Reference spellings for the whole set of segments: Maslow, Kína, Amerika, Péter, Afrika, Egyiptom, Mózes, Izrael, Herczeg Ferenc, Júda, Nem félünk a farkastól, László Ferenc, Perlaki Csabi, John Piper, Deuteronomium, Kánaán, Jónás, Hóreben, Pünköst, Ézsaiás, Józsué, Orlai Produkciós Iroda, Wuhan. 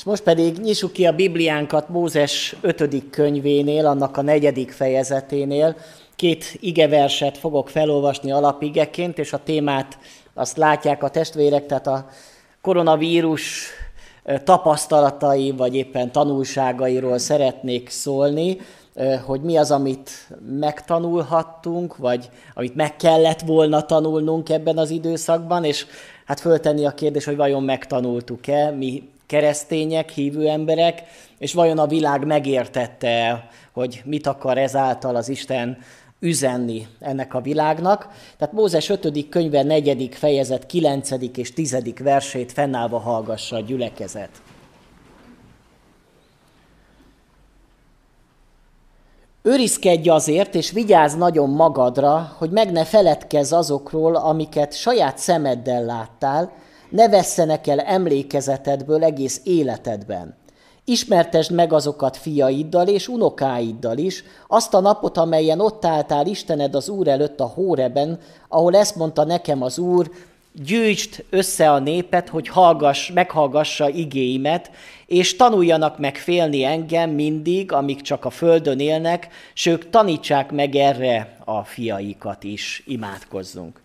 És most pedig nyissuk ki a Bibliánkat Mózes 5. könyvénél, annak a 4. fejezeténél. Két igeverset fogok felolvasni alapigeként, és a témát azt látják a testvérek, tehát a koronavírus tapasztalatai, vagy éppen tanulságairól szeretnék szólni, hogy mi az, amit megtanulhattunk, vagy amit meg kellett volna tanulnunk ebben az időszakban, és hát föltenni a kérdés, hogy vajon megtanultuk-e mi keresztények, hívő emberek, és vajon a világ megértette, hogy mit akar ezáltal az Isten üzenni ennek a világnak. Tehát Mózes 5. könyve 4. fejezet 9. és 10. versét fennállva hallgassa a gyülekezet. Őrizkedj azért, és vigyázz nagyon magadra, hogy meg ne feledkezz azokról, amiket saját szemeddel láttál, ne vesszenek el emlékezetedből egész életedben. Ismertesd meg azokat fiaiddal és unokáiddal is, azt a napot, amelyen ott álltál Istened az Úr előtt a Hóreben, ahol ezt mondta nekem az Úr, gyűjtsd össze a népet, hogy meghallgassa igéimet, és tanuljanak meg félni engem mindig, amíg csak a földön élnek, sőt, tanítsák meg erre a fiaikat is. Imádkozzunk.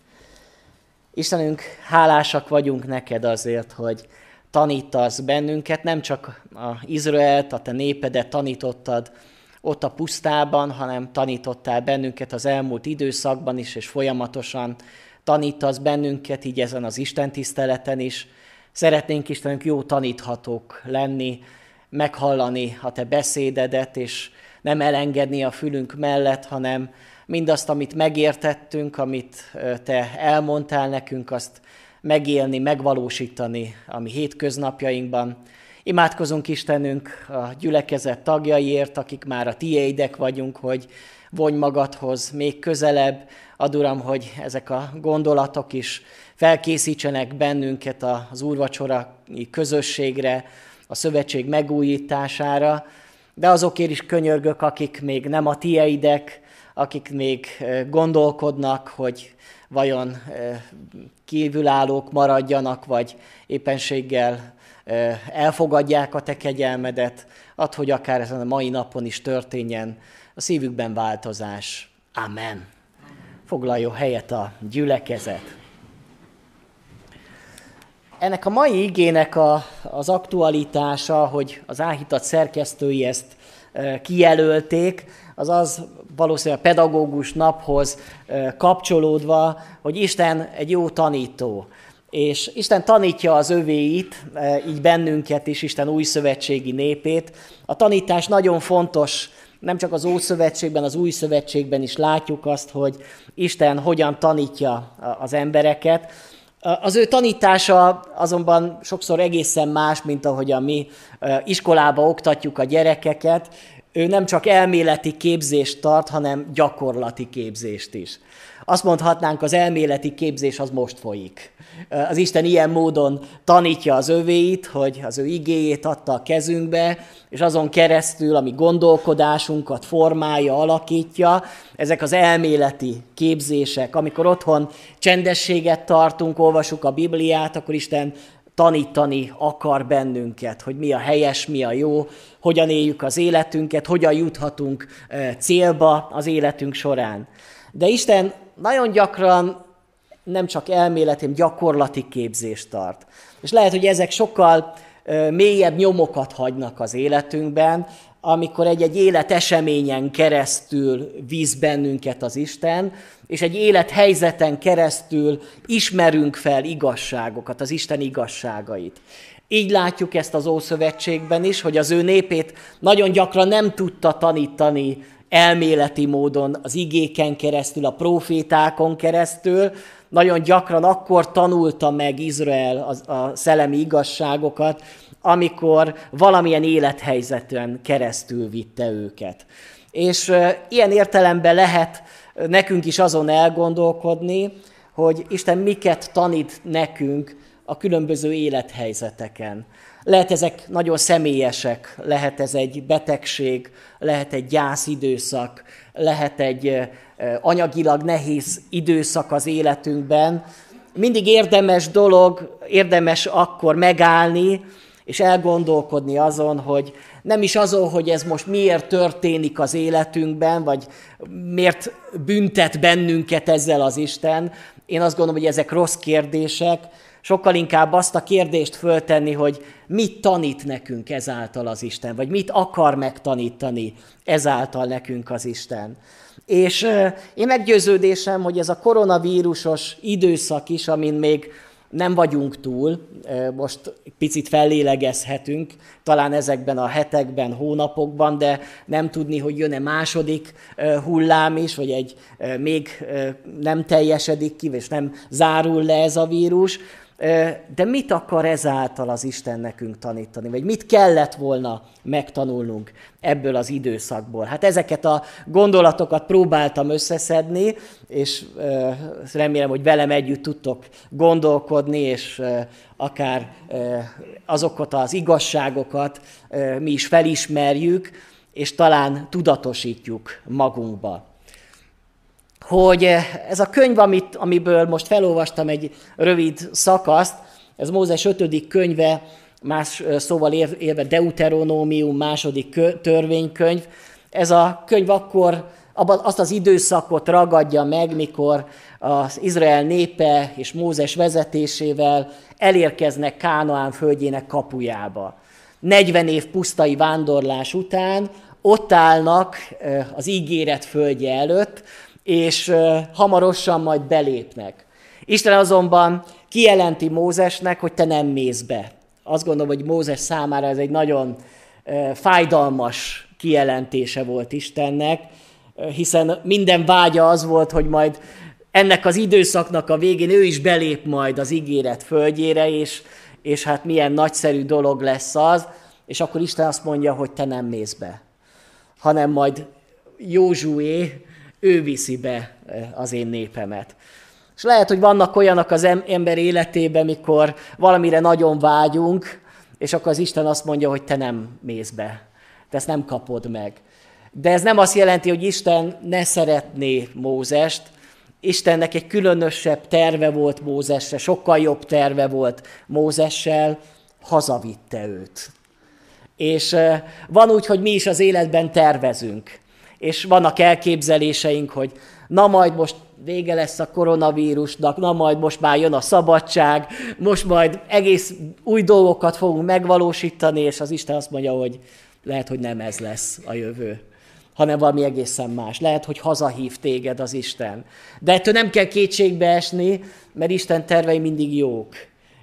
Istenünk, hálásak vagyunk neked azért, hogy tanítasz bennünket, nem csak az Izraelt, a te népedet tanítottad ott a pusztában, hanem tanítottál bennünket az elmúlt időszakban is, és folyamatosan tanítasz bennünket, így ezen az Isten tiszteleten is. Szeretnénk, Istenünk, jó taníthatók lenni, meghallani a te beszédedet, és nem elengedni a fülünk mellett, hanem mindazt, amit megértettünk, amit te elmondtál nekünk, azt megélni, megvalósítani a mi hétköznapjainkban. Imádkozunk, Istenünk, a gyülekezet tagjaiért, akik már a tiédek vagyunk, hogy vonj magadhoz még közelebb. Add, Uram, hogy ezek a gondolatok is felkészítsenek bennünket az úrvacsorai közösségre, a szövetség megújítására, de azokért is könyörgök, akik még nem a tiédek, akik még gondolkodnak, hogy vajon kívülállók maradjanak, vagy éppenséggel elfogadják a te kegyelmedet, add, hogy akár ezen a mai napon is történjen a szívükben változás. Amen. Foglaljon helyet a gyülekezet. Ennek a mai igének az aktualitása, hogy az áhítat szerkesztői ezt kijelölték, az valószínűleg a pedagógus naphoz kapcsolódva, hogy Isten egy jó tanító. És Isten tanítja az övéit, így bennünket is, Isten újszövetségi népét. A tanítás nagyon fontos, nem csak az Ószövetségben, az Újszövetségben is látjuk azt, hogy Isten hogyan tanítja az embereket. Az ő tanítása azonban sokszor egészen más, mint ahogyan mi iskolába oktatjuk a gyerekeket. Ő nem csak elméleti képzést tart, hanem gyakorlati képzést is. Azt mondhatnánk, az elméleti képzés az most folyik. Az Isten ilyen módon tanítja az övéit, hogy az ő igéjét adta a kezünkbe, és azon keresztül, ami gondolkodásunkat formálja, alakítja, ezek az elméleti képzések. Amikor otthon csendességet tartunk, olvasuk a Bibliát, akkor Isten tanítani akar bennünket, hogy mi a helyes, mi a jó, hogyan éljük az életünket, hogyan juthatunk célba az életünk során. De Isten nagyon gyakran nem csak elméleti, gyakorlati képzést tart. És lehet, hogy ezek sokkal mélyebb nyomokat hagynak az életünkben, amikor egy-egy életeseményen keresztül visz bennünket az Isten, és egy élethelyzeten keresztül ismerünk fel igazságokat, az Isten igazságait. Így látjuk ezt az Ószövetségben is, hogy az ő népét nagyon gyakran nem tudta tanítani elméleti módon, az igéken keresztül, a prófétákon keresztül. Nagyon gyakran akkor tanulta meg Izrael a szellemi igazságokat, amikor valamilyen élethelyzeten keresztül vitte őket. És ilyen értelemben lehet nekünk is azon elgondolkodni, hogy Isten miket tanít nekünk a különböző élethelyzeteken. Lehet ezek nagyon személyesek, lehet ez egy betegség, lehet egy gyászidőszak, lehet egy anyagilag nehéz időszak az életünkben. Mindig érdemes dolog, érdemes akkor megállni, és elgondolkodni azon, hogy nem is azon, hogy ez most miért történik az életünkben, vagy miért büntet bennünket ezzel az Isten. Én azt gondolom, hogy ezek rossz kérdések, sokkal inkább azt a kérdést föltenni, hogy mit tanít nekünk ezáltal az Isten, vagy mit akar megtanítani ezáltal nekünk az Isten. És én meggyőződésem, hogy ez a koronavírusos időszak is, amin még nem vagyunk túl, most picit fellélegezhetünk, talán ezekben a hetekben, hónapokban, de nem tudni, hogy jön-e második hullám is, vagy egy még nem teljesedik ki, és nem zárul le ez a vírus. De mit akar ezáltal az Isten nekünk tanítani? Vagy mit kellett volna megtanulnunk ebből az időszakból? Hát ezeket a gondolatokat próbáltam összeszedni, és remélem, hogy velem együtt tudtok gondolkodni, és akár azokat az igazságokat mi is felismerjük, és talán tudatosítjuk magunkba. Hogy ez a könyv, amiből most felolvastam egy rövid szakaszt, ez Mózes 5. könyve, más szóval érve Deuteronomium, második törvénykönyv. Ez a könyv akkor azt az időszakot ragadja meg, mikor az Izrael népe és Mózes vezetésével elérkeznek Kánaán földjének kapujába. 40 év pusztai vándorlás után ott állnak az ígéret földje előtt, és hamarosan majd belépnek. Isten azonban kijelenti Mózesnek, hogy te nem mész be. Azt gondolom, hogy Mózes számára ez egy nagyon fájdalmas kijelentése volt Istennek, hiszen minden vágya az volt, hogy majd ennek az időszaknak a végén ő is belép majd az ígéret földjére, és hát milyen nagyszerű dolog lesz az, és akkor Isten azt mondja, hogy te nem mész be, hanem majd Józsué, ő viszi be az én népemet. És lehet, hogy vannak olyanok az ember életében, mikor valamire nagyon vágyunk, és akkor az Isten azt mondja, hogy te nem mész be, te ezt nem kapod meg. De ez nem azt jelenti, hogy Isten ne szeretné Mózest. Istennek egy különösebb terve volt Mózessel, sokkal jobb terve volt Mózessel, hazavitte őt. És van úgy, hogy mi is az életben tervezünk. És vannak elképzeléseink, hogy na majd most vége lesz a koronavírusnak, na majd most már jön a szabadság, most majd egész új dolgokat fogunk megvalósítani, és az Isten azt mondja, hogy lehet, hogy nem ez lesz a jövő, hanem valami egészen más. Lehet, hogy hazahív téged az Isten. De ettől nem kell kétségbe esni, mert Isten tervei mindig jók.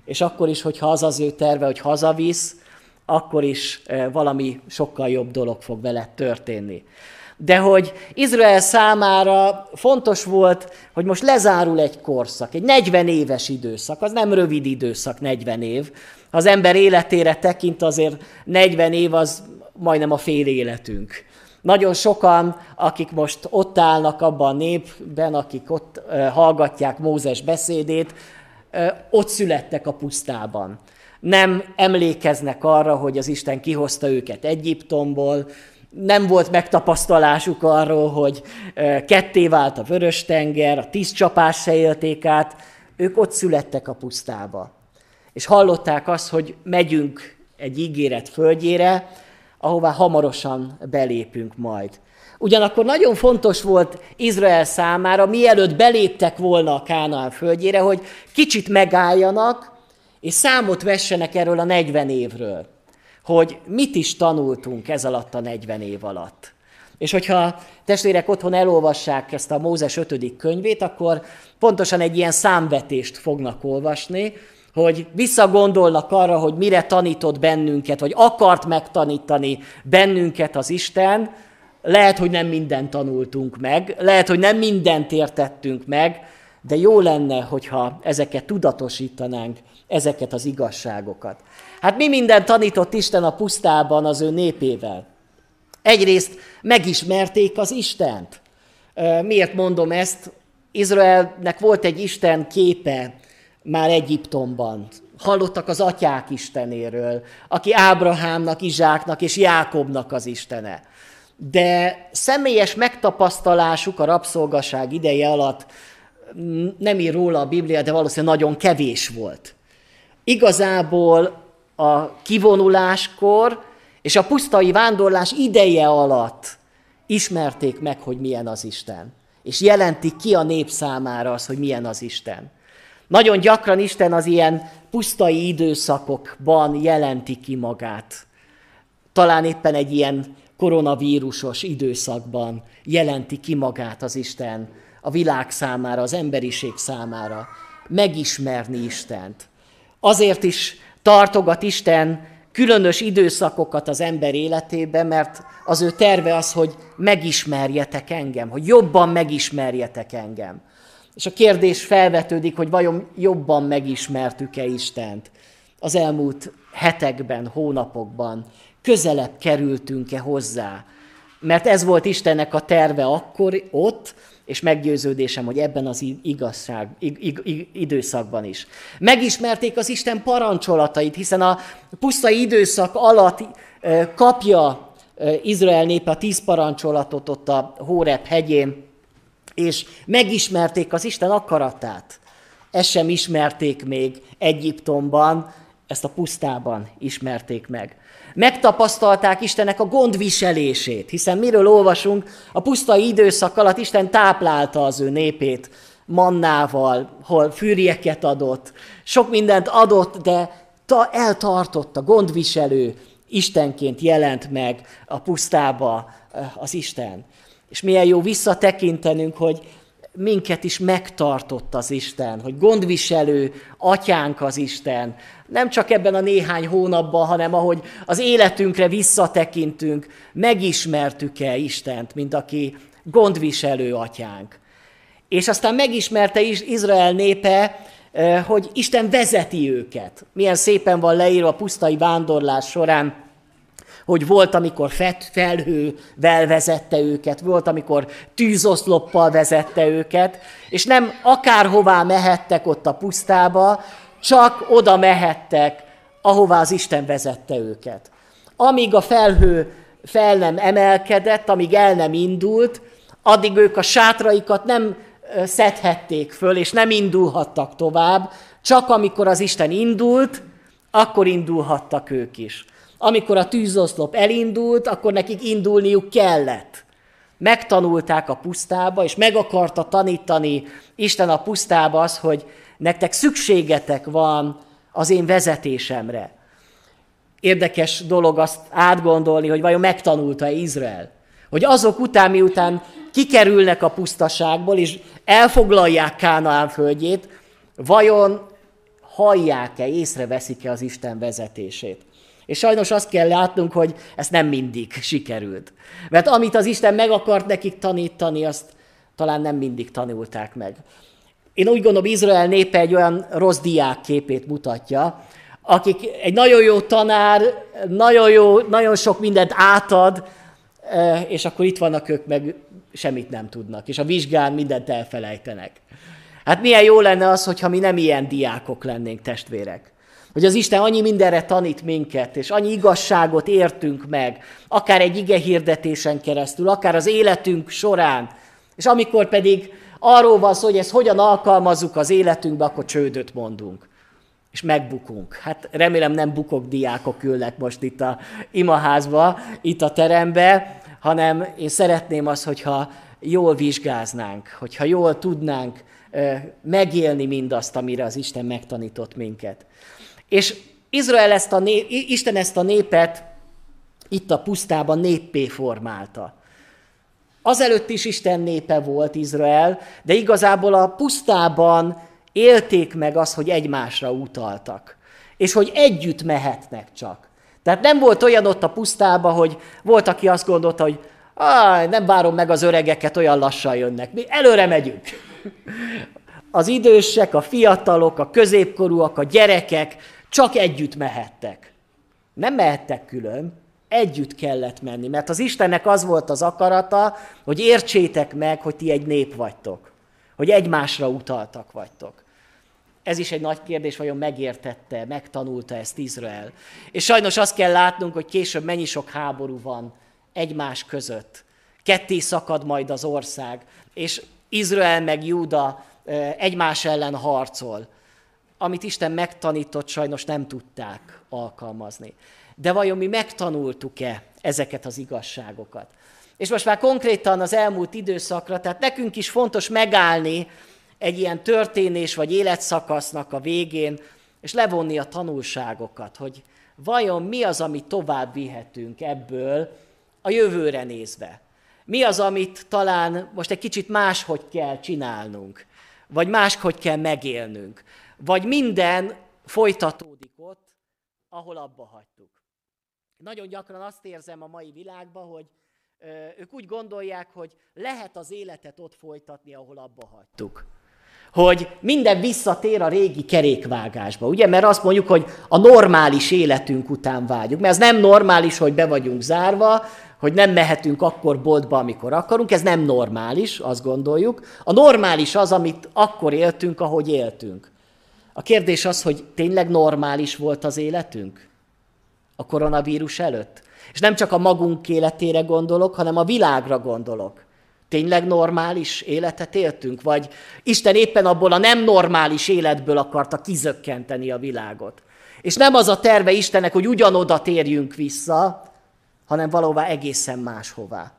És akkor is, hogyha az az ő terve, hogy hazavisz, akkor is valami sokkal jobb dolog fog veled történni. De hogy Izrael számára fontos volt, hogy most lezárul egy korszak, egy 40 éves időszak, az nem rövid időszak, 40 év. Ha az ember életére tekint, azért 40 év az majdnem a fél életünk. Nagyon sokan, akik most ott állnak abban a népben, akik ott hallgatják Mózes beszédét, ott születtek a pusztában. Nem emlékeznek arra, hogy az Isten kihozta őket Egyiptomból, nem volt megtapasztalásuk arról, hogy ketté vált a Vörös-tenger, a 10 csapás se élték át, ők ott születtek a pusztába. És hallották azt, hogy megyünk egy ígéret földjére, ahová hamarosan belépünk majd. Ugyanakkor nagyon fontos volt Izrael számára, mielőtt beléptek volna a Kánaán földjére, hogy kicsit megálljanak, és számot vessenek erről a 40 évről. Hogy mit is tanultunk ez alatt a 40 év alatt. És hogyha testvérek otthon elolvassák ezt a Mózes 5. könyvét, akkor pontosan egy ilyen számvetést fognak olvasni, hogy visszagondolnak arra, hogy mire tanított bennünket, vagy akart megtanítani bennünket az Isten. Lehet, hogy nem mindent tanultunk meg, lehet, hogy nem mindent értettünk meg, de jó lenne, hogyha ezeket tudatosítanánk, ezeket az igazságokat. Hát mi mindent tanított Isten a pusztában az ő népével? Egyrészt megismerték az Istent. Miért mondom ezt? Izraelnek volt egy Isten képe már Egyiptomban. Hallottak az atyák Istenéről, aki Ábrahámnak, Izsáknak és Jákobnak az Istene. De személyes megtapasztalásuk a rabszolgaság ideje alatt nem ír róla a Biblia, de valószínűleg nagyon kevés volt. Igazából a kivonuláskor és a pusztai vándorlás ideje alatt ismerték meg, hogy milyen az Isten. És jelentik ki a nép számára azt, hogy milyen az Isten. Nagyon gyakran Isten az ilyen pusztai időszakokban jelenti ki magát. Talán éppen egy ilyen koronavírusos időszakban jelenti ki magát az Isten a világ számára, az emberiség számára. Megismerni Istent. Azért is tartogat Isten különös időszakokat az ember életében, mert az ő terve az, hogy megismerjetek engem, hogy jobban megismerjetek engem. És a kérdés felvetődik, hogy vajon jobban megismertük-e Istent az elmúlt hetekben, hónapokban. Közelebb kerültünk-e hozzá? Mert ez volt Istennek a terve akkor, ott, és meggyőződésem, hogy ebben az időszakban is. Megismerték az Isten parancsolatait, hiszen a pusztai időszak alatt kapja Izrael népe a 10 parancsolatot ott a Hóreb hegyén, és megismerték az Isten akaratát. Ezt sem ismerték még Egyiptomban, ezt a pusztában ismerték meg. Megtapasztalták Istennek a gondviselését, hiszen miről olvasunk, a pusztai időszak alatt Isten táplálta az ő népét mannával, hol fűrjeket adott, sok mindent adott, de eltartotta, gondviselő Istenként jelent meg a pusztába az Isten. És milyen jó visszatekintenünk, hogy minket is megtartott az Isten, hogy gondviselő atyánk az Isten. Nem csak ebben a néhány hónapban, hanem ahogy az életünkre visszatekintünk, megismertük-e Istent, mint aki gondviselő atyánk. És aztán megismerte is Izrael népe, hogy Isten vezeti őket. Milyen szépen van leírva a pusztai vándorlás során, hogy volt, amikor felhővel vezette őket, volt, amikor tűzoszloppal vezette őket, és nem akárhová mehettek ott a pusztába, csak oda mehettek, ahová az Isten vezette őket. Amíg a felhő fel nem emelkedett, amíg el nem indult, addig ők a sátraikat nem szedhették föl, és nem indulhattak tovább, csak amikor az Isten indult, akkor indulhattak ők is. Amikor a tűzoszlop elindult, akkor nekik indulniuk kellett. Megtanulták a pusztába, és meg akarta tanítani Isten a pusztába az, hogy nektek szükségetek van az én vezetésemre. Érdekes dolog azt átgondolni, hogy vajon megtanulta-e Izrael. Hogy azok után, miután kikerülnek a pusztaságból, és elfoglalják Kánaán földjét, vajon hallják-e, észreveszik-e az Isten vezetését. És sajnos azt kell látnunk, hogy ez nem mindig sikerült. Mert amit az Isten meg akart nekik tanítani, azt talán nem mindig tanulták meg. Én úgy gondolom, Izrael népe egy olyan rossz diák képét mutatja, akik egy nagyon jó tanár, nagyon sok mindent átad, és akkor itt vannak ők, meg semmit nem tudnak, és a vizsgán mindent elfelejtenek. Hát milyen jó lenne az, hogyha mi nem ilyen diákok lennénk, testvérek. Hogy az Isten annyi mindenre tanít minket, és annyi igazságot értünk meg, akár egy igehirdetésen keresztül, akár az életünk során, és amikor pedig arról van szó, hogy ezt hogyan alkalmazzuk az életünkbe, akkor csődöt mondunk, és megbukunk. Hát remélem nem bukok diákok ülnek most itt a imaházba, itt a terembe, hanem én szeretném azt, hogyha jól vizsgáznánk, hogyha jól tudnánk megélni mindazt, amire az Isten megtanított minket. És Izrael Isten ezt a népet itt a pusztában néppé formálta. Azelőtt is Isten népe volt Izrael, de igazából a pusztában élték meg azt, hogy egymásra utaltak. És hogy együtt mehetnek csak. Tehát nem volt olyan ott a pusztában, hogy volt, aki azt gondolta, hogy nem várom meg az öregeket, olyan lassan jönnek. Mi előre megyünk. Az idősek, a fiatalok, a középkorúak, a gyerekek csak együtt mehettek. Nem mehettek külön, együtt kellett menni, mert az Istennek az volt az akarata, hogy értsétek meg, hogy ti egy nép vagytok, hogy egymásra utaltak vagytok. Ez is egy nagy kérdés, vajon megértette, megtanulta ezt Izrael. És sajnos azt kell látnunk, hogy később mennyi sok háború van egymás között. Ketté szakad majd az ország, és Izrael meg Júda egymás ellen harcol. amit Isten megtanított, sajnos nem tudták alkalmazni. De vajon mi megtanultuk-e ezeket az igazságokat? És most már konkrétan az elmúlt időszakra, tehát nekünk is fontos megállni egy ilyen történés vagy életszakasznak a végén, és levonni a tanulságokat, hogy vajon mi az, amit tovább vihetünk ebből a jövőre nézve. Mi az, amit talán most egy kicsit máshogy kell csinálnunk, vagy máshogy kell megélnünk, vagy minden folytatódik ott, ahol abba hagytuk. Nagyon gyakran azt érzem a mai világban, hogy ők úgy gondolják, hogy lehet az életet ott folytatni, ahol abba hagytuk. Hogy minden visszatér a régi kerékvágásba, ugye? Mert azt mondjuk, hogy a normális életünk után vágyunk, mert ez nem normális, hogy be vagyunk zárva, hogy nem mehetünk akkor boltba, amikor akarunk, ez nem normális, azt gondoljuk. A normális az, amit akkor éltünk, ahogy éltünk. A kérdés az, hogy tényleg normális volt az életünk a koronavírus előtt? És nem csak a magunk életére gondolok, hanem a világra gondolok. Tényleg normális életet éltünk? Vagy Isten éppen abból a nem normális életből akarta kizökkenteni a világot? És nem az a terve Istennek, hogy ugyanoda térjünk vissza, hanem valahová egészen máshová.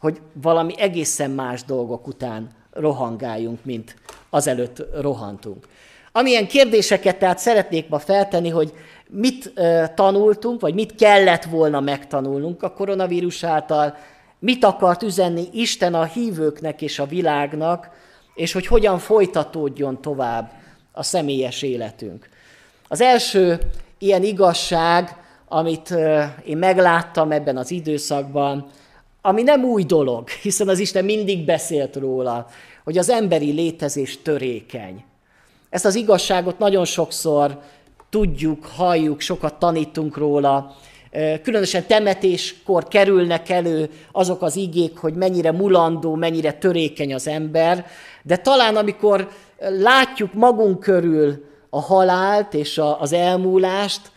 Hogy valami egészen más dolgok után rohangáljunk, mint azelőtt rohantunk. Amilyen kérdéseket tehát szeretnék ma feltenni, hogy mit tanultunk, vagy mit kellett volna megtanulnunk a koronavírus által, mit akart üzenni Isten a hívőknek és a világnak, és hogy hogyan folytatódjon tovább a személyes életünk. Az első ilyen igazság, amit én megláttam ebben az időszakban, ami nem új dolog, hiszen az Isten mindig beszélt róla, hogy az emberi létezés törékeny. Ezt az igazságot nagyon sokszor tudjuk, halljuk, sokat tanítunk róla. Különösen temetéskor kerülnek elő azok az igék, hogy mennyire mulandó, mennyire törékeny az ember. De talán amikor látjuk magunk körül a halált és az elmúlást,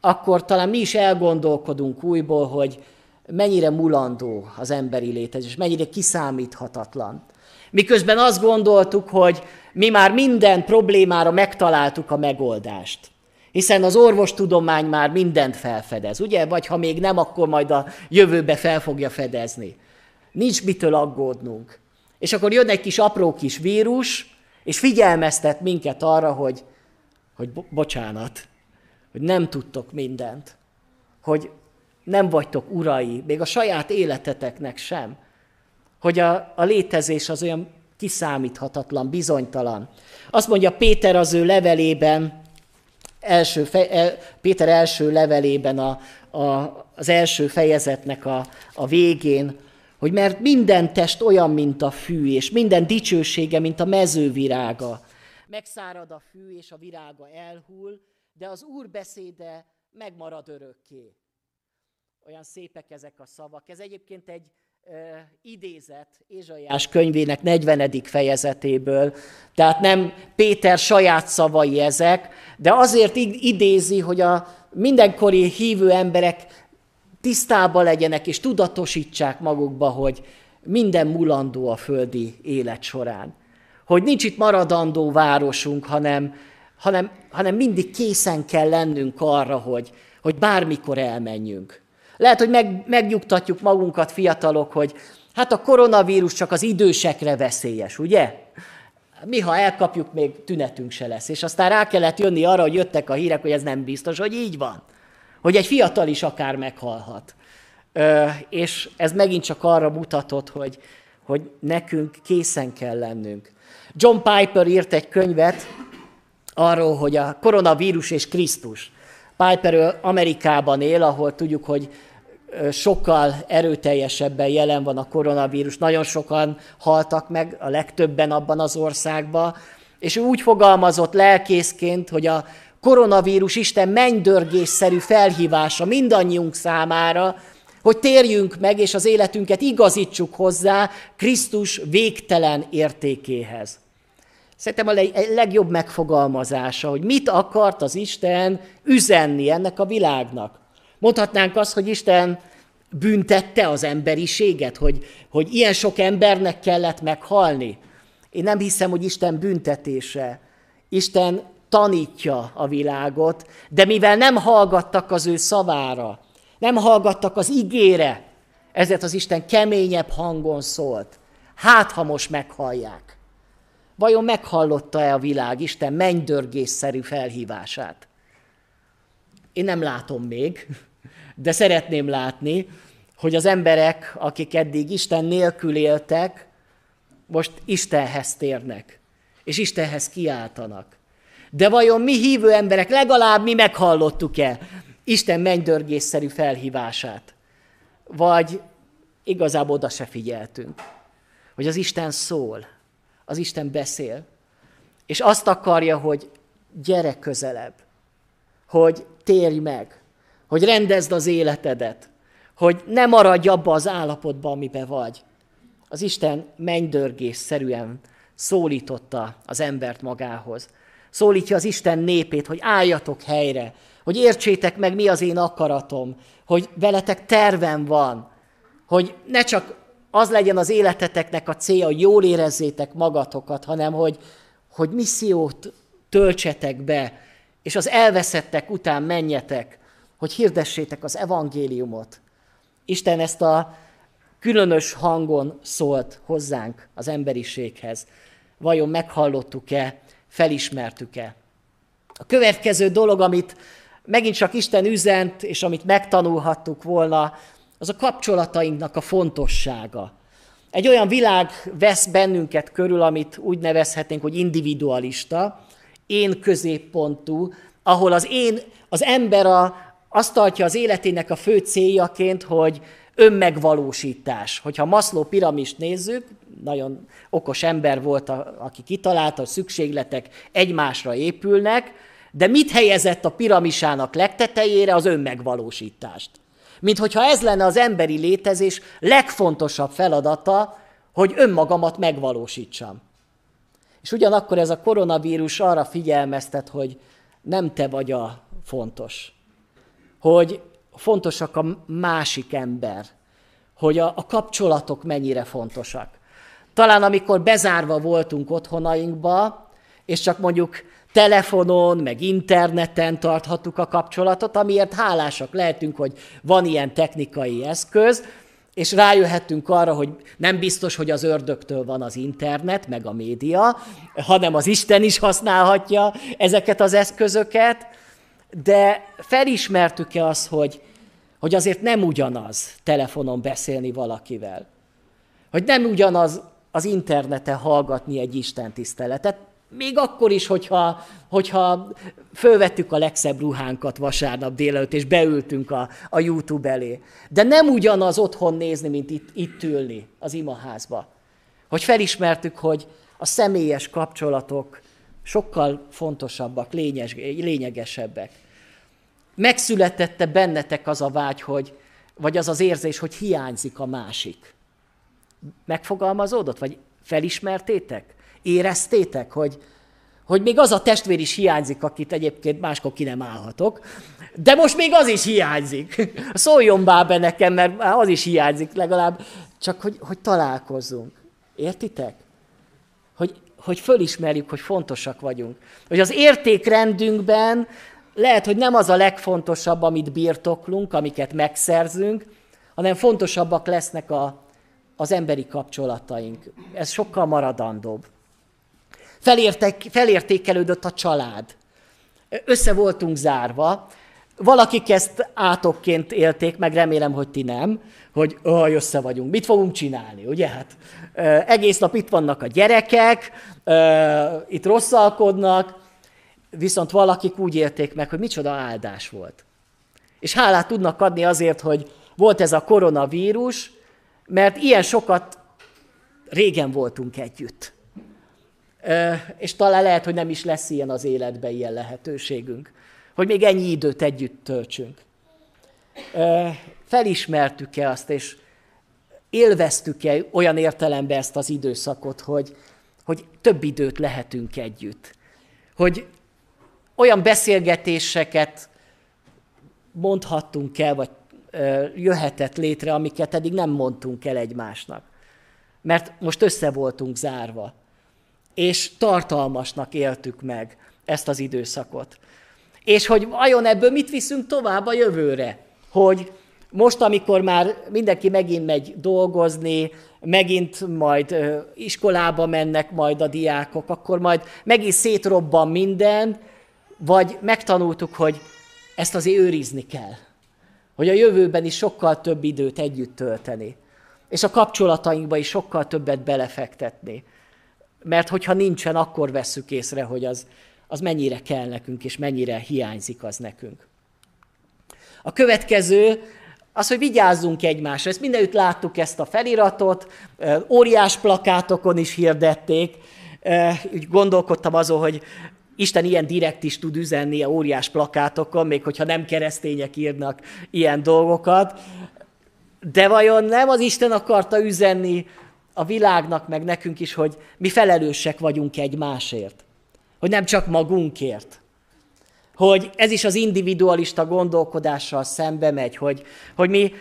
akkor talán mi is elgondolkodunk újból, hogy mennyire mulandó az emberi létezés, mennyire kiszámíthatatlan. Miközben azt gondoltuk, hogy mi már minden problémára megtaláltuk a megoldást. Hiszen az orvostudomány már mindent felfedez, ugye? Vagy ha még nem, akkor majd a jövőbe fel fogja fedezni. Nincs mitől aggódnunk. És akkor jön egy kis apró kis vírus, és figyelmeztet minket arra, hogy bocsánat, hogy nem tudtok mindent, hogy nem vagytok urai, még a saját életeteknek sem, hogy a létezés az olyan kiszámíthatatlan, bizonytalan. Azt mondja Péter az ő levelében, Péter első levelében az első fejezetnek a végén, hogy mert minden test olyan, mint a fű, és minden dicsősége, mint a mezővirága. Megszárad a fű, és a virága elhull, de az Úr beszéde megmarad örökké. Olyan szépek ezek a szavak. Ez egyébként egy idézet Ézsaiás könyvének 40. fejezetéből, tehát nem Péter saját szavai ezek, de azért idézi, hogy a mindenkori hívő emberek tisztában legyenek és tudatosítsák magukba, hogy minden mulandó a földi élet során. Hogy nincs itt maradandó városunk, hanem mindig készen kell lennünk arra, hogy bármikor elmenjünk. Lehet, hogy megnyugtatjuk magunkat, fiatalok, hogy hát a koronavírus csak az idősekre veszélyes, ugye? Mi, ha elkapjuk, még tünetünk se lesz. És aztán rá kellett jönni arra, hogy jöttek a hírek, hogy ez nem biztos, hogy így van. Hogy egy fiatal is akár meghalhat. És ez megint csak arra mutatott, hogy nekünk készen kell lennünk. John Piper írt egy könyvet arról, hogy a koronavírus és Krisztus. Piper Amerikában él, ahol tudjuk, hogy sokkal erőteljesebben jelen van a koronavírus, nagyon sokan haltak meg, a legtöbben abban az országban, és ő úgy fogalmazott lelkészként, hogy a koronavírus Isten mennydörgésszerű felhívása mindannyiunk számára, hogy térjünk meg, és az életünket igazítsuk hozzá Krisztus végtelen értékéhez. Szerintem a legjobb megfogalmazása, hogy mit akart az Isten üzenni ennek a világnak. Mondhatnánk azt, hogy Isten büntette az emberiséget, hogy ilyen sok embernek kellett meghalni. Én nem hiszem, hogy Isten büntetése. Isten tanítja a világot, de mivel nem hallgattak az ő szavára, nem hallgattak az igére, ezért az Isten keményebb hangon szólt. Hát, ha most meghallják. Vajon meghallotta-e a világ Isten mennydörgésszerű felhívását? Én nem látom még, de szeretném látni, hogy az emberek, akik eddig Isten nélkül éltek, most Istenhez térnek, és Istenhez kiáltanak. De vajon mi hívő emberek, legalább mi meghallottuk-e Isten mennydörgésszerű felhívását? Vagy igazából oda se figyeltünk, hogy az Isten szól, az Isten beszél, és azt akarja, hogy gyere közelebb, hogy térj meg, hogy rendezd az életedet, hogy ne maradj abba az állapotba, amiben vagy. Az Isten mennydörgésszerűen szólította az embert magához. Szólítja az Isten népét, hogy álljatok helyre, hogy értsétek meg, mi az én akaratom, hogy veletek tervem van, hogy ne csak az legyen az életeteknek a célja, hogy jól érezzétek magatokat, hanem hogy missziót töltsetek be, és az elveszettek után menjetek, hogy hirdessétek az evangéliumot. Isten ezt a különös hangon szólt hozzánk, az emberiséghez. Vajon meghallottuk-e, felismertük-e? A következő dolog, amit megint csak Isten üzent, és amit megtanulhattuk volna, az a kapcsolatainknak a fontossága. Egy olyan világ vesz bennünket körül, amit úgy nevezhetnénk, hogy individualista, én középpontú, ahol az ember azt tartja az életének a fő céljaként, hogy önmegvalósítás. Hogyha Maslow piramist nézzük, nagyon okos ember volt, aki kitalálta, a szükségletek egymásra épülnek, de mit helyezett a piramisának legtetejére? Az önmegvalósítást. Mint hogyha ez lenne az emberi létezés legfontosabb feladata, hogy önmagamat megvalósítsam. És ugyanakkor ez a koronavírus arra figyelmeztet, hogy nem te vagy a fontos. Hogy fontosak a másik ember, hogy a kapcsolatok mennyire fontosak. Talán amikor bezárva voltunk otthonainkba, és csak mondjuk telefonon, meg interneten tarthattuk a kapcsolatot, amiért hálásak lehetünk, hogy van ilyen technikai eszköz, és rájöhettünk arra, hogy nem biztos, hogy az ördögtől van az internet, meg a média, hanem az Isten is használhatja ezeket az eszközöket, de felismertük-e azt, hogy azért nem ugyanaz telefonon beszélni valakivel? Hogy nem ugyanaz az interneten hallgatni egy istentiszteletet? Még akkor is, hogyha fölvettük a legszebb ruhánkat vasárnap délelőtt, és beültünk a YouTube elé. De nem ugyanaz otthon nézni, mint itt ülni az imaházba. Hogy felismertük, hogy a személyes kapcsolatok sokkal fontosabbak, lényegesebbek. Megszületette bennetek az a vágy, vagy az az érzés, hogy hiányzik a másik. Megfogalmazódott? Vagy felismertétek? Éreztétek, hogy még az a testvér is hiányzik, akit egyébként máskor ki nem állhatok, de most még az is hiányzik. Szóljon bár be nekem, mert az is hiányzik legalább, csak hogy találkozzunk. Értitek? Hogy fölismerjük, hogy fontosak vagyunk. Hogy az értékrendünkben lehet, hogy nem az a legfontosabb, amit birtoklunk, amiket megszerzünk, hanem fontosabbak lesznek az emberi kapcsolataink. Ez sokkal maradandóbb. Felértékelődött a család. Össze voltunk zárva. Valakik ezt átokként élték, meg remélem, hogy ti nem, hogy össze vagyunk, mit fogunk csinálni, ugye? Hát, egész nap itt vannak a gyerekek, itt rosszalkodnak, viszont valakik úgy élték meg, hogy micsoda áldás volt. És hálát tudnak adni azért, hogy volt ez a koronavírus, mert ilyen sokat régen voltunk együtt. És talán lehet, hogy nem is lesz ilyen az életben ilyen lehetőségünk, hogy még ennyi időt együtt töltsünk. Felismertük-e azt, és élveztük-e olyan értelemben ezt az időszakot, hogy több időt lehetünk együtt? Hogy olyan beszélgetéseket mondhattunk el, vagy jöhetett létre, amiket eddig nem mondtunk el egymásnak. Mert most össze voltunk zárva, és tartalmasnak éltük meg ezt az időszakot. És hogy vajon ebből mit viszünk tovább a jövőre? Hogy most, amikor már mindenki megint megy dolgozni, megint majd iskolába mennek majd a diákok, akkor majd megint szétrobban minden, vagy megtanultuk, hogy ezt azért őrizni kell. Hogy a jövőben is sokkal több időt együtt tölteni. És a kapcsolatainkba is sokkal többet belefektetni. Mert hogyha nincsen, akkor vesszük észre, hogy az mennyire kell nekünk, és mennyire hiányzik az nekünk. A következő az, hogy vigyázzunk egymásra. Ezt mindenütt láttuk, ezt a feliratot, óriás plakátokon is hirdették. Úgy gondolkodtam azon, hogy Isten ilyen direkt is tud üzenni a óriás plakátokon, még hogyha nem keresztények írnak ilyen dolgokat. De vajon nem az Isten akarta üzenni a világnak, meg nekünk is, hogy mi felelősek vagyunk egymásért? Hogy nem csak magunkért. Hogy ez is az individualista gondolkodással szembe megy, hogy mi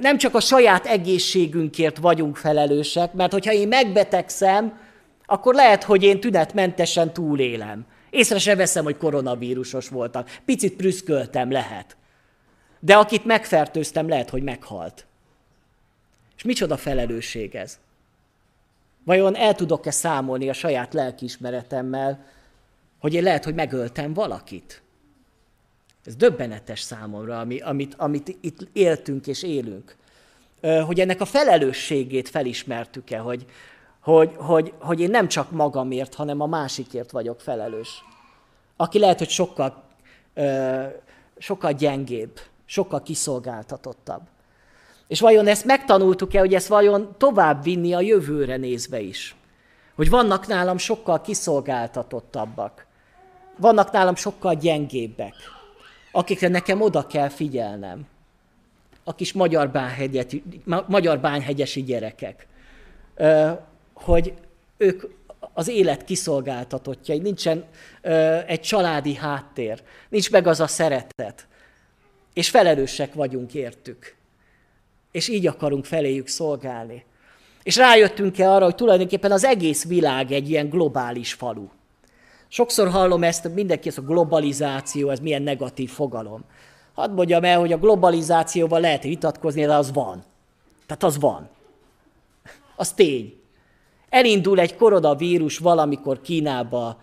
nem csak a saját egészségünkért vagyunk felelősek, mert hogyha én megbetegszem, akkor lehet, hogy én tünetmentesen túlélem. Észre se veszem, hogy koronavírusos voltam. Picit prüszköltem, lehet. De akit megfertőztem, lehet, hogy meghalt. És micsoda felelősség ez? Vajon el tudok-e számolni a saját lelkiismeretemmel, hogy én lehet, hogy megöltem valakit? Ez döbbenetes számomra, amit itt éltünk és élünk. Hogy ennek a felelősségét felismertük-e, hogy én nem csak magamért, hanem a másikért vagyok felelős. Aki lehet, hogy sokkal gyengébb, sokkal kiszolgáltatottabb. És vajon ezt megtanultuk-e, hogy ezt vajon tovább vinni a jövőre nézve is? Hogy vannak nálam sokkal kiszolgáltatottabbak, vannak nálam sokkal gyengébbek, akikre nekem oda kell figyelnem. A kis magyar bányhegyesi gyerekek, hogy ők az élet kiszolgáltatottjai, nincsen egy családi háttér, nincs meg az a szeretet, és felelősek vagyunk értük. És így akarunk feléjük szolgálni. És rájöttünk-e arra, hogy tulajdonképpen az egész világ egy ilyen globális falu. Sokszor hallom ezt, mindenki ezt a globalizáció, ez milyen negatív fogalom. Hadd mondjam el, hogy a globalizációval lehet vitatkozni, de az van. Tehát az van. Az tény. Elindul egy koronavírus valamikor Kínába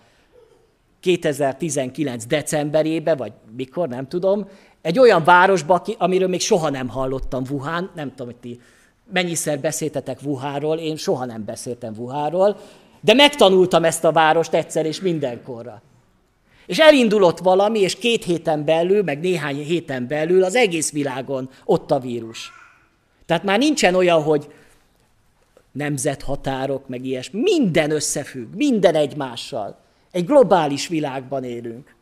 2019. decemberében, vagy mikor, nem tudom, egy olyan városba, amiről még soha nem hallottam, Wuhan, nem tudom, hogy ti mennyiszer beszéltetek Wuhanról, én soha nem beszéltem Wuhanról, de megtanultam ezt a várost egyszer és mindenkorra. És elindulott valami, és 2 héten belül, meg néhány héten belül az egész világon ott a vírus. Tehát már nincsen olyan, hogy nemzethatárok, meg ilyesmi. Minden összefügg, minden egymással. Egy globális világban élünk.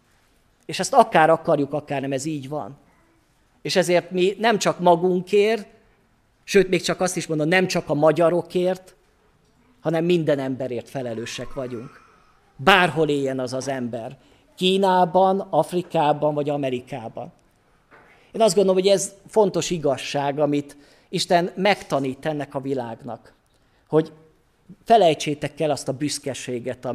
És ezt akár akarjuk, akár nem, ez így van. És ezért mi nem csak magunkért, sőt, még csak azt is mondom, nem csak a magyarokért, hanem minden emberért felelősek vagyunk. Bárhol éljen az az ember. Kínában, Afrikában vagy Amerikában. Én azt gondolom, hogy ez fontos igazság, amit Isten megtanít ennek a világnak. Hogy felejtsétek el azt a büszkeséget,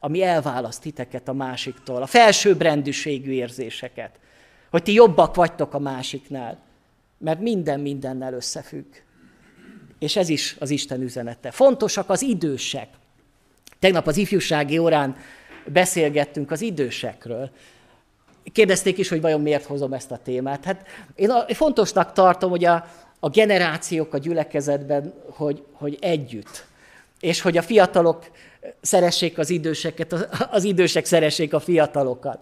ami elválaszt titeket a másiktól, a felsőbbrendűségű érzéseket, hogy ti jobbak vagytok a másiknál, mert minden mindennel összefügg. És ez is az Isten üzenete. Fontosak az idősek. Tegnap az ifjúsági órán beszélgettünk az idősekről. Kérdezték is, hogy vajon miért hozom ezt a témát. Hát én fontosnak tartom, hogy a generációk a gyülekezetben, hogy együtt. És hogy a fiatalok szeressék az időseket, az idősek szeressék a fiatalokat.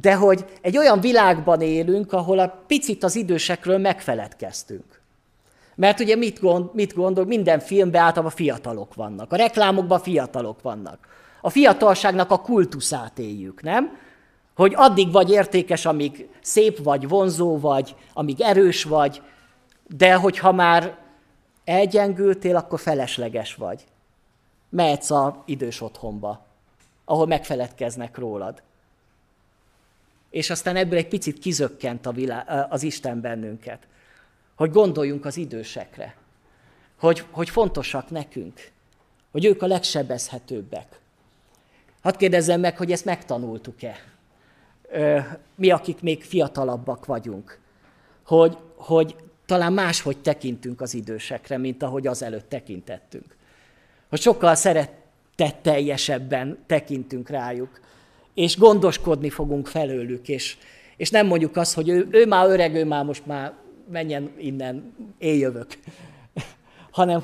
De hogy egy olyan világban élünk, ahol a picit az idősekről megfeledkeztünk. Mert ugye mit gondol, minden filmben általában fiatalok vannak, a reklámokban fiatalok vannak. A fiatalságnak a kultuszát éljük, nem? Hogy addig vagy értékes, amíg szép vagy, vonzó vagy, amíg erős vagy, de hogyha már elgyengültél, akkor felesleges vagy. Mehetsz az idős otthonba, ahol megfeledkeznek rólad. És aztán ebből egy picit kizökkent az Isten bennünket, hogy gondoljunk az idősekre, hogy fontosak nekünk, hogy ők a legsebezhetőbbek. Hadd kérdezzem meg, hogy ezt megtanultuk-e? Mi, akik még fiatalabbak vagyunk. Hogy talán máshogy tekintünk az idősekre, mint ahogy azelőtt tekintettünk. Hogy sokkal szeretetteljesebben tekintünk rájuk, és gondoskodni fogunk felőlük, és nem mondjuk azt, hogy ő már öreg, ő már most már menjen innen, én jövök, hanem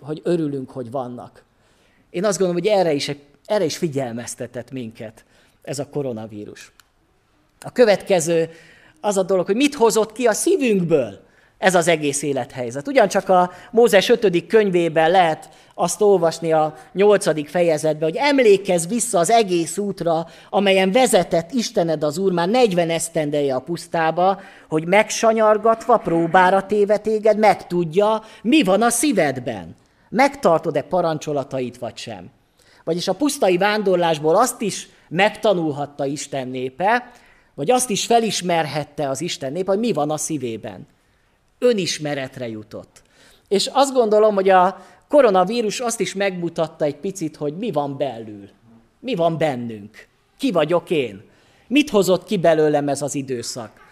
hogy örülünk, hogy vannak. Én azt gondolom, hogy erre is figyelmeztetett minket ez a koronavírus. A következő az a dolog, hogy mit hozott ki a szívünkből ez az egész élethelyzet. Ugyancsak a Mózes 5. könyvében lehet azt olvasni a 8. fejezetben, hogy emlékezz vissza az egész útra, amelyen vezetett Istened az Úr már 40 esztendeje a pusztába, hogy megsanyargatva, próbára téve téged, megtudja, mi van a szívedben. Megtartod-e parancsolatait, vagy sem? Vagyis a pusztai vándorlásból azt is megtanulhatta Isten népe, vagy azt is felismerhette az Isten nép, hogy mi van a szívében. Önismeretre jutott. És azt gondolom, hogy a koronavírus azt is megmutatta egy picit, hogy mi van belül, mi van bennünk, ki vagyok én, mit hozott ki belőlem ez az időszak.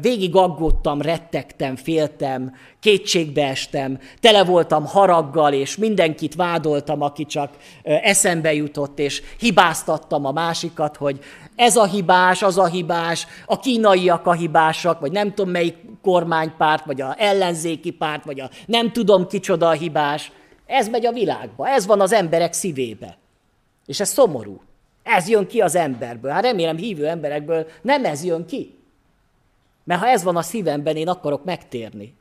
Végig aggódtam, rettegtem, féltem, kétségbeestem, tele voltam haraggal, és mindenkit vádoltam, aki csak eszembe jutott, és hibáztattam a másikat, hogy ez a hibás, az a hibás, a kínaiak a hibásak, vagy nem tudom melyik kormánypárt, vagy az ellenzéki párt, vagy a nem tudom kicsoda a hibás. Ez megy a világba, ez van az emberek szívébe. És ez szomorú. Ez jön ki az emberből. Hát remélem hívő emberekből nem ez jön ki. Mert ha ez van a szívemben, én akarok megtérni.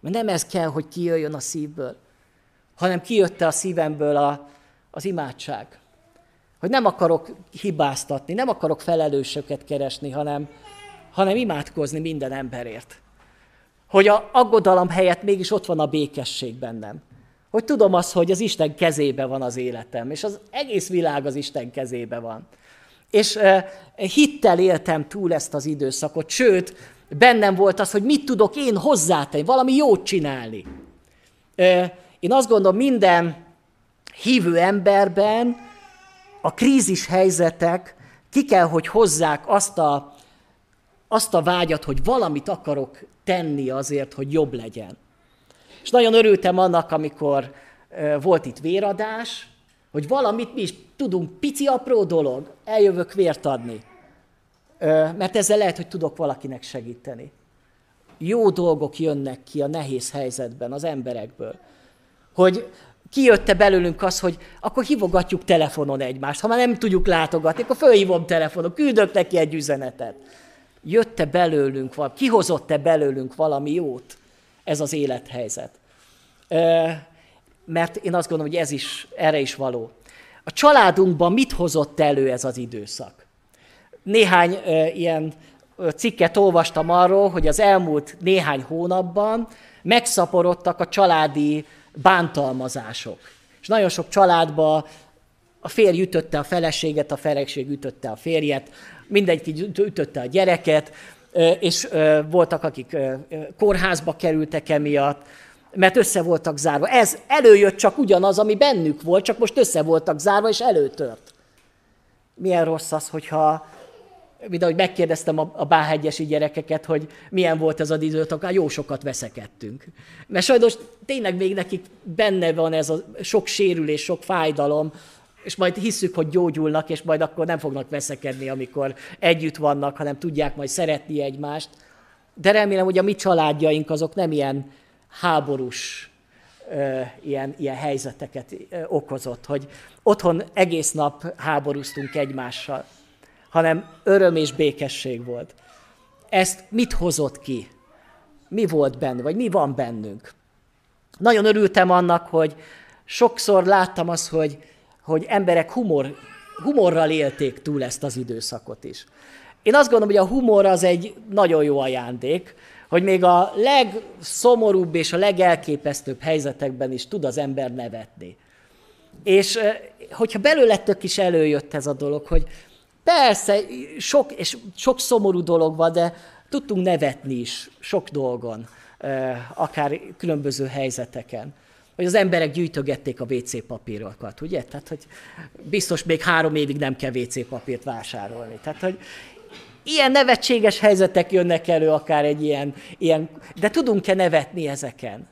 Mert nem ez kell, hogy kijöjjön a szívből, hanem kijött a szívemből az imádság. Hogy nem akarok hibáztatni, nem akarok felelősöket keresni, hanem imádkozni minden emberért. Hogy az aggodalom helyett mégis ott van a békesség bennem. Hogy tudom azt, hogy az Isten kezébe van az életem, és az egész világ az Isten kezébe van. És hittel éltem túl ezt az időszakot, sőt, bennem volt az, hogy mit tudok én hozzátenni, valami jót csinálni. Én azt gondolom, minden hívő emberben a krízis helyzetek ki kell, hogy hozzák azt a vágyat, hogy valamit akarok tenni azért, hogy jobb legyen. És nagyon örültem annak, amikor volt itt véradás, hogy valamit mi is tudunk, pici apró dolog, eljövök vért adni. Mert ezzel lehet, hogy tudok valakinek segíteni. Jó dolgok jönnek ki a nehéz helyzetben az emberekből. Hogy kijött-e belőlünk az, hogy akkor hívogatjuk telefonon egymást, ha már nem tudjuk látogatni, akkor fölhívom telefonon, küldök neki egy üzenetet. Jött-e belőlünk valami, kihozott-e belőlünk valami jót ez az élethelyzet? Mert én azt gondolom, hogy ez is, erre is való. A családunkban mit hozott elő ez az időszak? Néhány ilyen cikket olvastam arról, hogy az elmúlt néhány hónapban megszaporodtak a családi bántalmazások. És nagyon sok családban a férj ütötte a feleséget, a feleség ütötte a férjet, mindenki ütötte a gyereket, és voltak, akik kórházba kerültek emiatt, mert össze voltak zárva. Ez előjött csak ugyanaz, ami bennük volt, csak most össze voltak zárva, és előtört. Milyen rossz az, hogyha, mint ahogy megkérdeztem a báhegyesi gyerekeket, hogy milyen volt ez az időszak, jó sokat veszekedtünk. Mert sajnos tényleg még nekik benne van ez a sok sérülés, sok fájdalom, és majd hisszük, hogy gyógyulnak, és majd akkor nem fognak veszekedni, amikor együtt vannak, hanem tudják majd szeretni egymást. De remélem, hogy a mi családjaink azok nem ilyen háborús ilyen helyzeteket okozott, hogy otthon egész nap háborúztunk egymással, hanem öröm és békesség volt. Ezt mit hozott ki? Mi volt benne, vagy mi van bennünk? Nagyon örültem annak, hogy sokszor láttam azt, hogy emberek humorral élték túl ezt az időszakot is. Én azt gondolom, hogy a humor az egy nagyon jó ajándék, hogy még a legszomorúbb és a legelképesztőbb helyzetekben is tud az ember nevetni. És hogyha belőlettök is előjött ez a dolog, hogy persze, sok szomorú dolog van, de tudtunk nevetni is sok dolgon, akár különböző helyzeteken. hogy az emberek gyűjtögették a WC papírokat, ugye? Tehát, hogy biztos még 3 évig nem kell WC papírt vásárolni. Tehát, hogy ilyen nevetséges helyzetek jönnek elő, akár egy ilyen... De tudunk-e nevetni ezeken?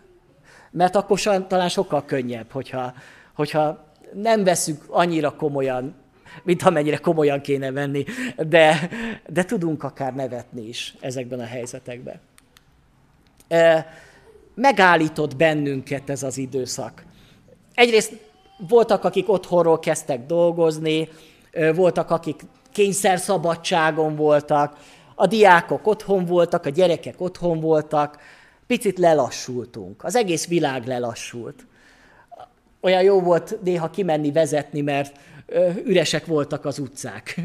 Mert akkor talán sokkal könnyebb, hogyha nem veszünk annyira komolyan, mint amennyire komolyan kéne venni, de tudunk akár nevetni is ezekben a helyzetekben. Megállított bennünket ez az időszak. Egyrészt voltak, akik otthonról kezdtek dolgozni, voltak, akik kényszerszabadságon voltak, a diákok otthon voltak, a gyerekek otthon voltak, picit lelassultunk, az egész világ lelassult. Olyan jó volt néha kimenni vezetni, mert üresek voltak az utcák.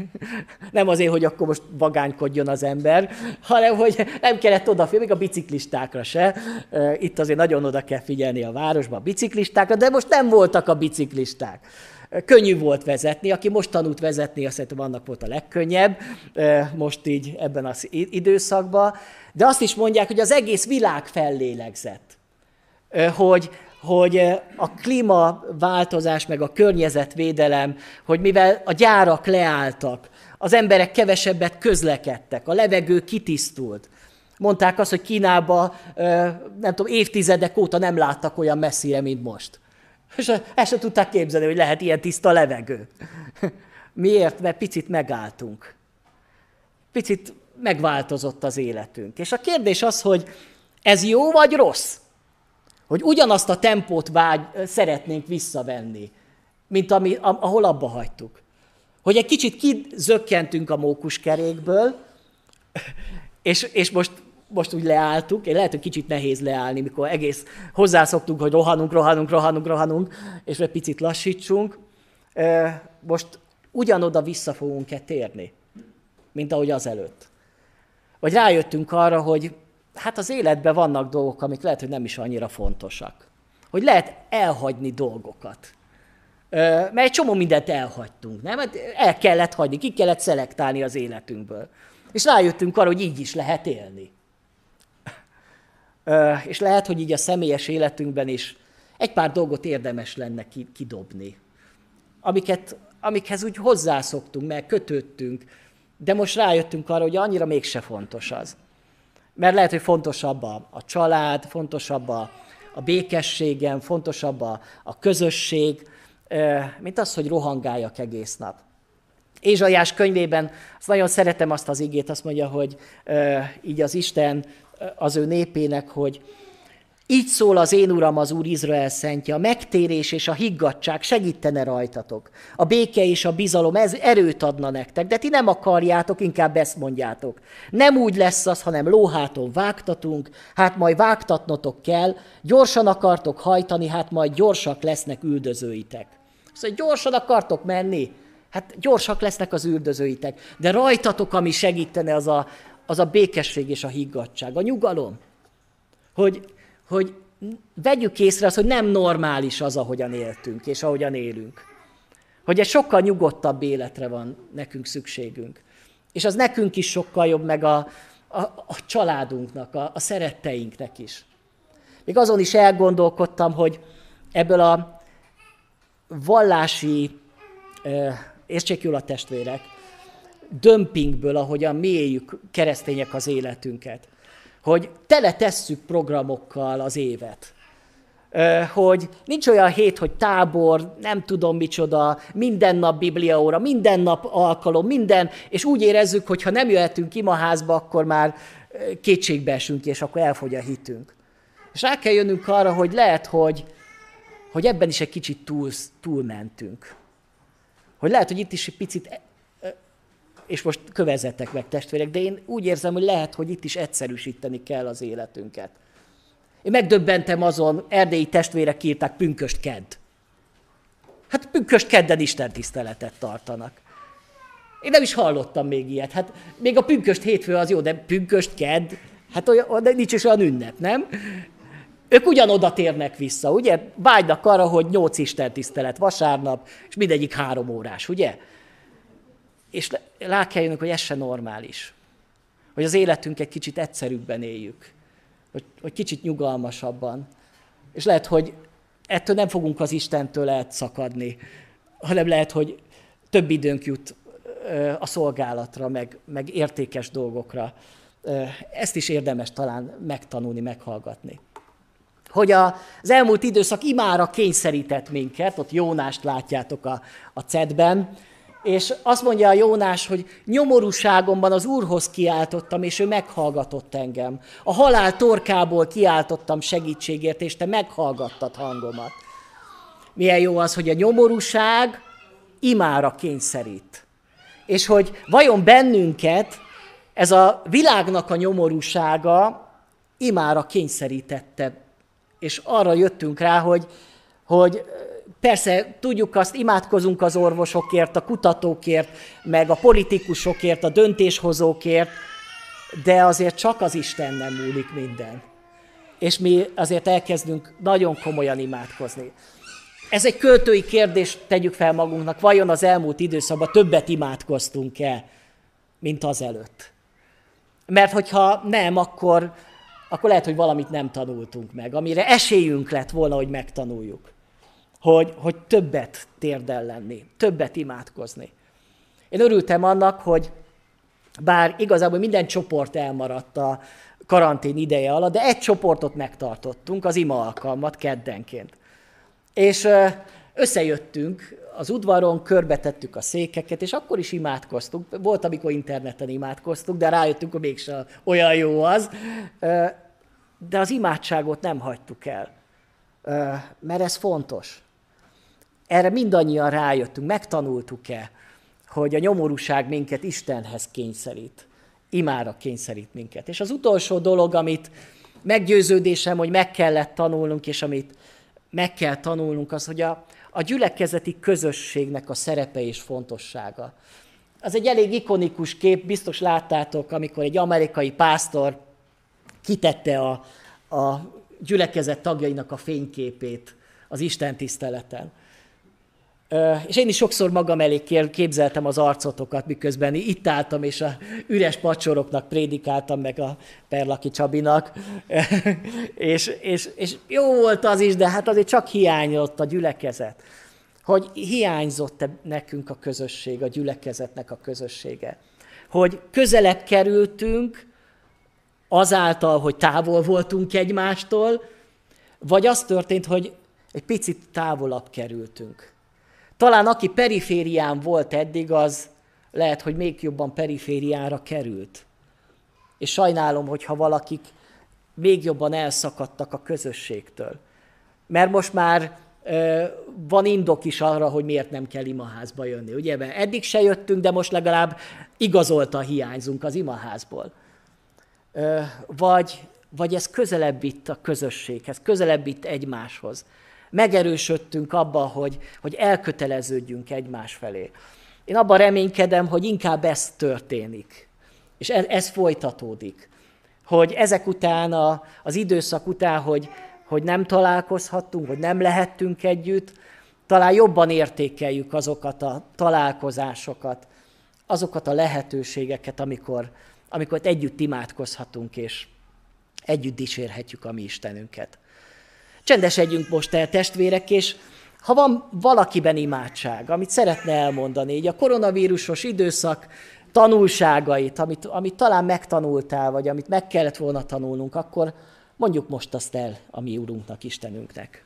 Nem azért, hogy akkor most vagánykodjon az ember, hanem hogy nem kellett odafigyelni, még a biciklistákra se. Itt azért nagyon oda kell figyelni a városban a biciklistákra, de most nem voltak a biciklisták. Könnyű volt vezetni, aki most tanult vezetni, azt szerintem annak volt a legkönnyebb, most így ebben az időszakban. De azt is mondják, hogy az egész világ fellélegzett, hogy a klímaváltozás, meg a környezetvédelem, hogy mivel a gyárak leálltak, az emberek kevesebbet közlekedtek, a levegő kitisztult. Mondták azt, hogy Kínában, nem tudom, évtizedek óta nem láttak olyan messzire, mint most. És ezt sem tudták képzelni, hogy lehet ilyen tiszta levegő. Miért? Mert picit megálltunk. Picit megváltozott az életünk. És a kérdés az, hogy ez jó vagy rossz? Hogy ugyanazt a tempót szeretnénk visszavenni, mint ahol abba hagytuk. Hogy egy kicsit kizökkentünk a mókuskerékből, és most úgy leálltuk, és lehet, hogy kicsit nehéz leállni, mikor egész hozzászoktunk, hogy rohanunk, és egy picit lassítsunk. Most ugyanoda vissza fogunk-e térni, mint ahogy azelőtt. Vagy rájöttünk arra, hogy hát az életben vannak dolgok, amik lehet, hogy nem is annyira fontosak. Hogy lehet elhagyni dolgokat. Mert egy csomó mindent elhagytunk, nem? El kellett hagyni, ki kellett szelektálni az életünkből. És rájöttünk arra, hogy így is lehet élni. És lehet, hogy így a személyes életünkben is egy pár dolgot érdemes lenne kidobni. Amikhez úgy hozzászoktunk, mert kötődtünk, de most rájöttünk arra, hogy annyira mégse fontos az. Mert lehet, hogy fontosabb a család, fontosabb a békességem, fontosabb a közösség, mint az, hogy rohangáljak egész nap. Ézsaiás könyvében, azt nagyon szeretem azt az igét, azt mondja, hogy így az Isten az ő népének, hogy így szól az én Uram, az Úr Izrael szentje, a megtérés és a higgadtság segítene rajtatok. A béke és a bizalom ez erőt adna nektek, de ti nem akarjátok, inkább ezt mondjátok. Nem úgy lesz az, hanem lóháton vágtatunk, hát majd vágtatnotok kell, gyorsan akartok hajtani, hát majd gyorsak lesznek üldözőitek. Szóval gyorsan akartok menni, hát gyorsak lesznek az üldözőitek, de rajtatok, ami segítene, az a békesség és a higgadtság, a nyugalom, hogy vegyük észre azt, hogy nem normális az, ahogyan éltünk és ahogyan élünk. Hogy egy sokkal nyugodtabb életre van nekünk szükségünk. És az nekünk is sokkal jobb, meg a családunknak, a szeretteinknek is. Még azon is elgondolkodtam, hogy ebből a vallási, értsék jól a testvérek, dömpingből, ahogyan mi éljük keresztények az életünket. Hogy tele tesszük programokkal az évet. Hogy nincs olyan hét, hogy tábor, nem tudom micsoda, minden nap bibliaóra, minden nap alkalom, minden, és úgy érezzük, hogy ha nem jöhetünk imaházba, akkor már kétségbe esünk, és akkor elfogy a hitünk. És rá kell jönnünk arra, hogy lehet, hogy ebben is egy kicsit túlmentünk. Hogy lehet, hogy itt is egy picit... És most kövezzetek meg, testvérek, de én úgy érzem, hogy lehet, hogy itt is egyszerűsíteni kell az életünket. Én megdöbbentem azon, erdélyi testvérek írták Pünköst kedd. Hát Pünköst kedden istentiszteletet tartanak. Én nem is hallottam még ilyet. Hát még a Pünköst hétfő az jó, de Pünköst kedd, hát olyan, nincs is olyan ünnep, nem? Ők ugyanoda térnek vissza, ugye? Vágynak arra, hogy 8 istentisztelet vasárnap, és mindegyik 3 órás, ugye? És rá kell jönnünk, hogy ez se normális. Hogy az életünk egy kicsit egyszerűbben éljük. Hogy kicsit nyugalmasabban. És lehet, hogy ettől nem fogunk az Istentől elszakadni, hanem lehet, hogy több időnk jut a szolgálatra, meg értékes dolgokra. Ezt is érdemes talán megtanulni, meghallgatni. Hogy az elmúlt időszak imára kényszerített minket, ott Jónást látjátok a cetben, és azt mondja a Jónás, hogy nyomorúságomban az Úrhoz kiáltottam, és ő meghallgatott engem. A halál torkából kiáltottam segítségért, és te meghallgattad hangomat. Milyen jó az, hogy a nyomorúság imára kényszerít. És hogy vajon bennünket ez a világnak a nyomorúsága imára kényszerítette. És arra jöttünk rá, hogy persze tudjuk azt, imádkozunk az orvosokért, a kutatókért, meg a politikusokért, a döntéshozókért, de azért csak az Isten nem múlik minden. És mi azért elkezdünk nagyon komolyan imádkozni. Ez egy költői kérdést tegyük fel magunknak, vajon az elmúlt időszakban többet imádkoztunk-e, mint azelőtt? Mert hogyha nem, akkor lehet, hogy valamit nem tanultunk meg, amire esélyünk lett volna, hogy megtanuljuk. Hogy többet térdel lenni, többet imádkozni. Én örültem annak, hogy bár igazából minden csoport elmaradt a karantén ideje alatt, de egy csoportot megtartottunk, az ima alkalmat keddenként. És összejöttünk az udvaron, körbetettük a székeket, és akkor is imádkoztunk. Volt, amikor interneten imádkoztunk, de rájöttünk, hogy mégsem olyan jó az. De az imádságot nem hagytuk el, mert ez fontos. Erre mindannyian rájöttünk, megtanultuk-e, hogy a nyomorúság minket Istenhez kényszerít, imára kényszerít minket. És az utolsó dolog, amit meggyőződésem, hogy meg kellett tanulnunk, és amit meg kell tanulnunk, az, hogy a gyülekezeti közösségnek a szerepe és fontossága. Az egy elég ikonikus kép, biztos láttátok, amikor egy amerikai pásztor kitette a gyülekezet tagjainak a fényképét az Isten tiszteleten. És én is sokszor magam elé képzeltem az arcotokat, miközben itt álltam, és a üres pacsoroknak prédikáltam, meg a Perlaki Csabinak. és jó volt az is, de hát azért csak hiányzott a gyülekezet. Hogy hiányzott nekünk a közösség, a gyülekezetnek a közössége. Hogy közelebb kerültünk azáltal, hogy távol voltunk egymástól, vagy az történt, hogy egy picit távolabb kerültünk. Talán aki periférián volt eddig, az lehet, hogy még jobban perifériára került. És sajnálom, hogyha valakik még jobban elszakadtak a közösségtől. Mert most már van indok is arra, hogy miért nem kell imaházba jönni. Ugye? Mert eddig se jöttünk, de most legalább igazoltan hiányzunk az imaházból. Vagy ez közelebb itt a közösséghez, közelebb itt egymáshoz. Megerősödtünk abban, hogy elköteleződjünk egymás felé. Én abban reménykedem, hogy inkább ez történik, és ez folytatódik. Hogy ezek után, az időszak után, hogy nem találkozhattunk, hogy nem lehettünk együtt, talán jobban értékeljük azokat a találkozásokat, azokat a lehetőségeket, amikor együtt imádkozhatunk, és együtt dicsérhetjük a mi Istenünket. Csendesedjünk most el, testvérek, és ha van valakiben imádság, amit szeretne elmondani, így a koronavírusos időszak tanulságait, amit talán megtanultál, vagy amit meg kellett volna tanulnunk, akkor mondjuk most azt el a mi Úrunknak, Istenünknek.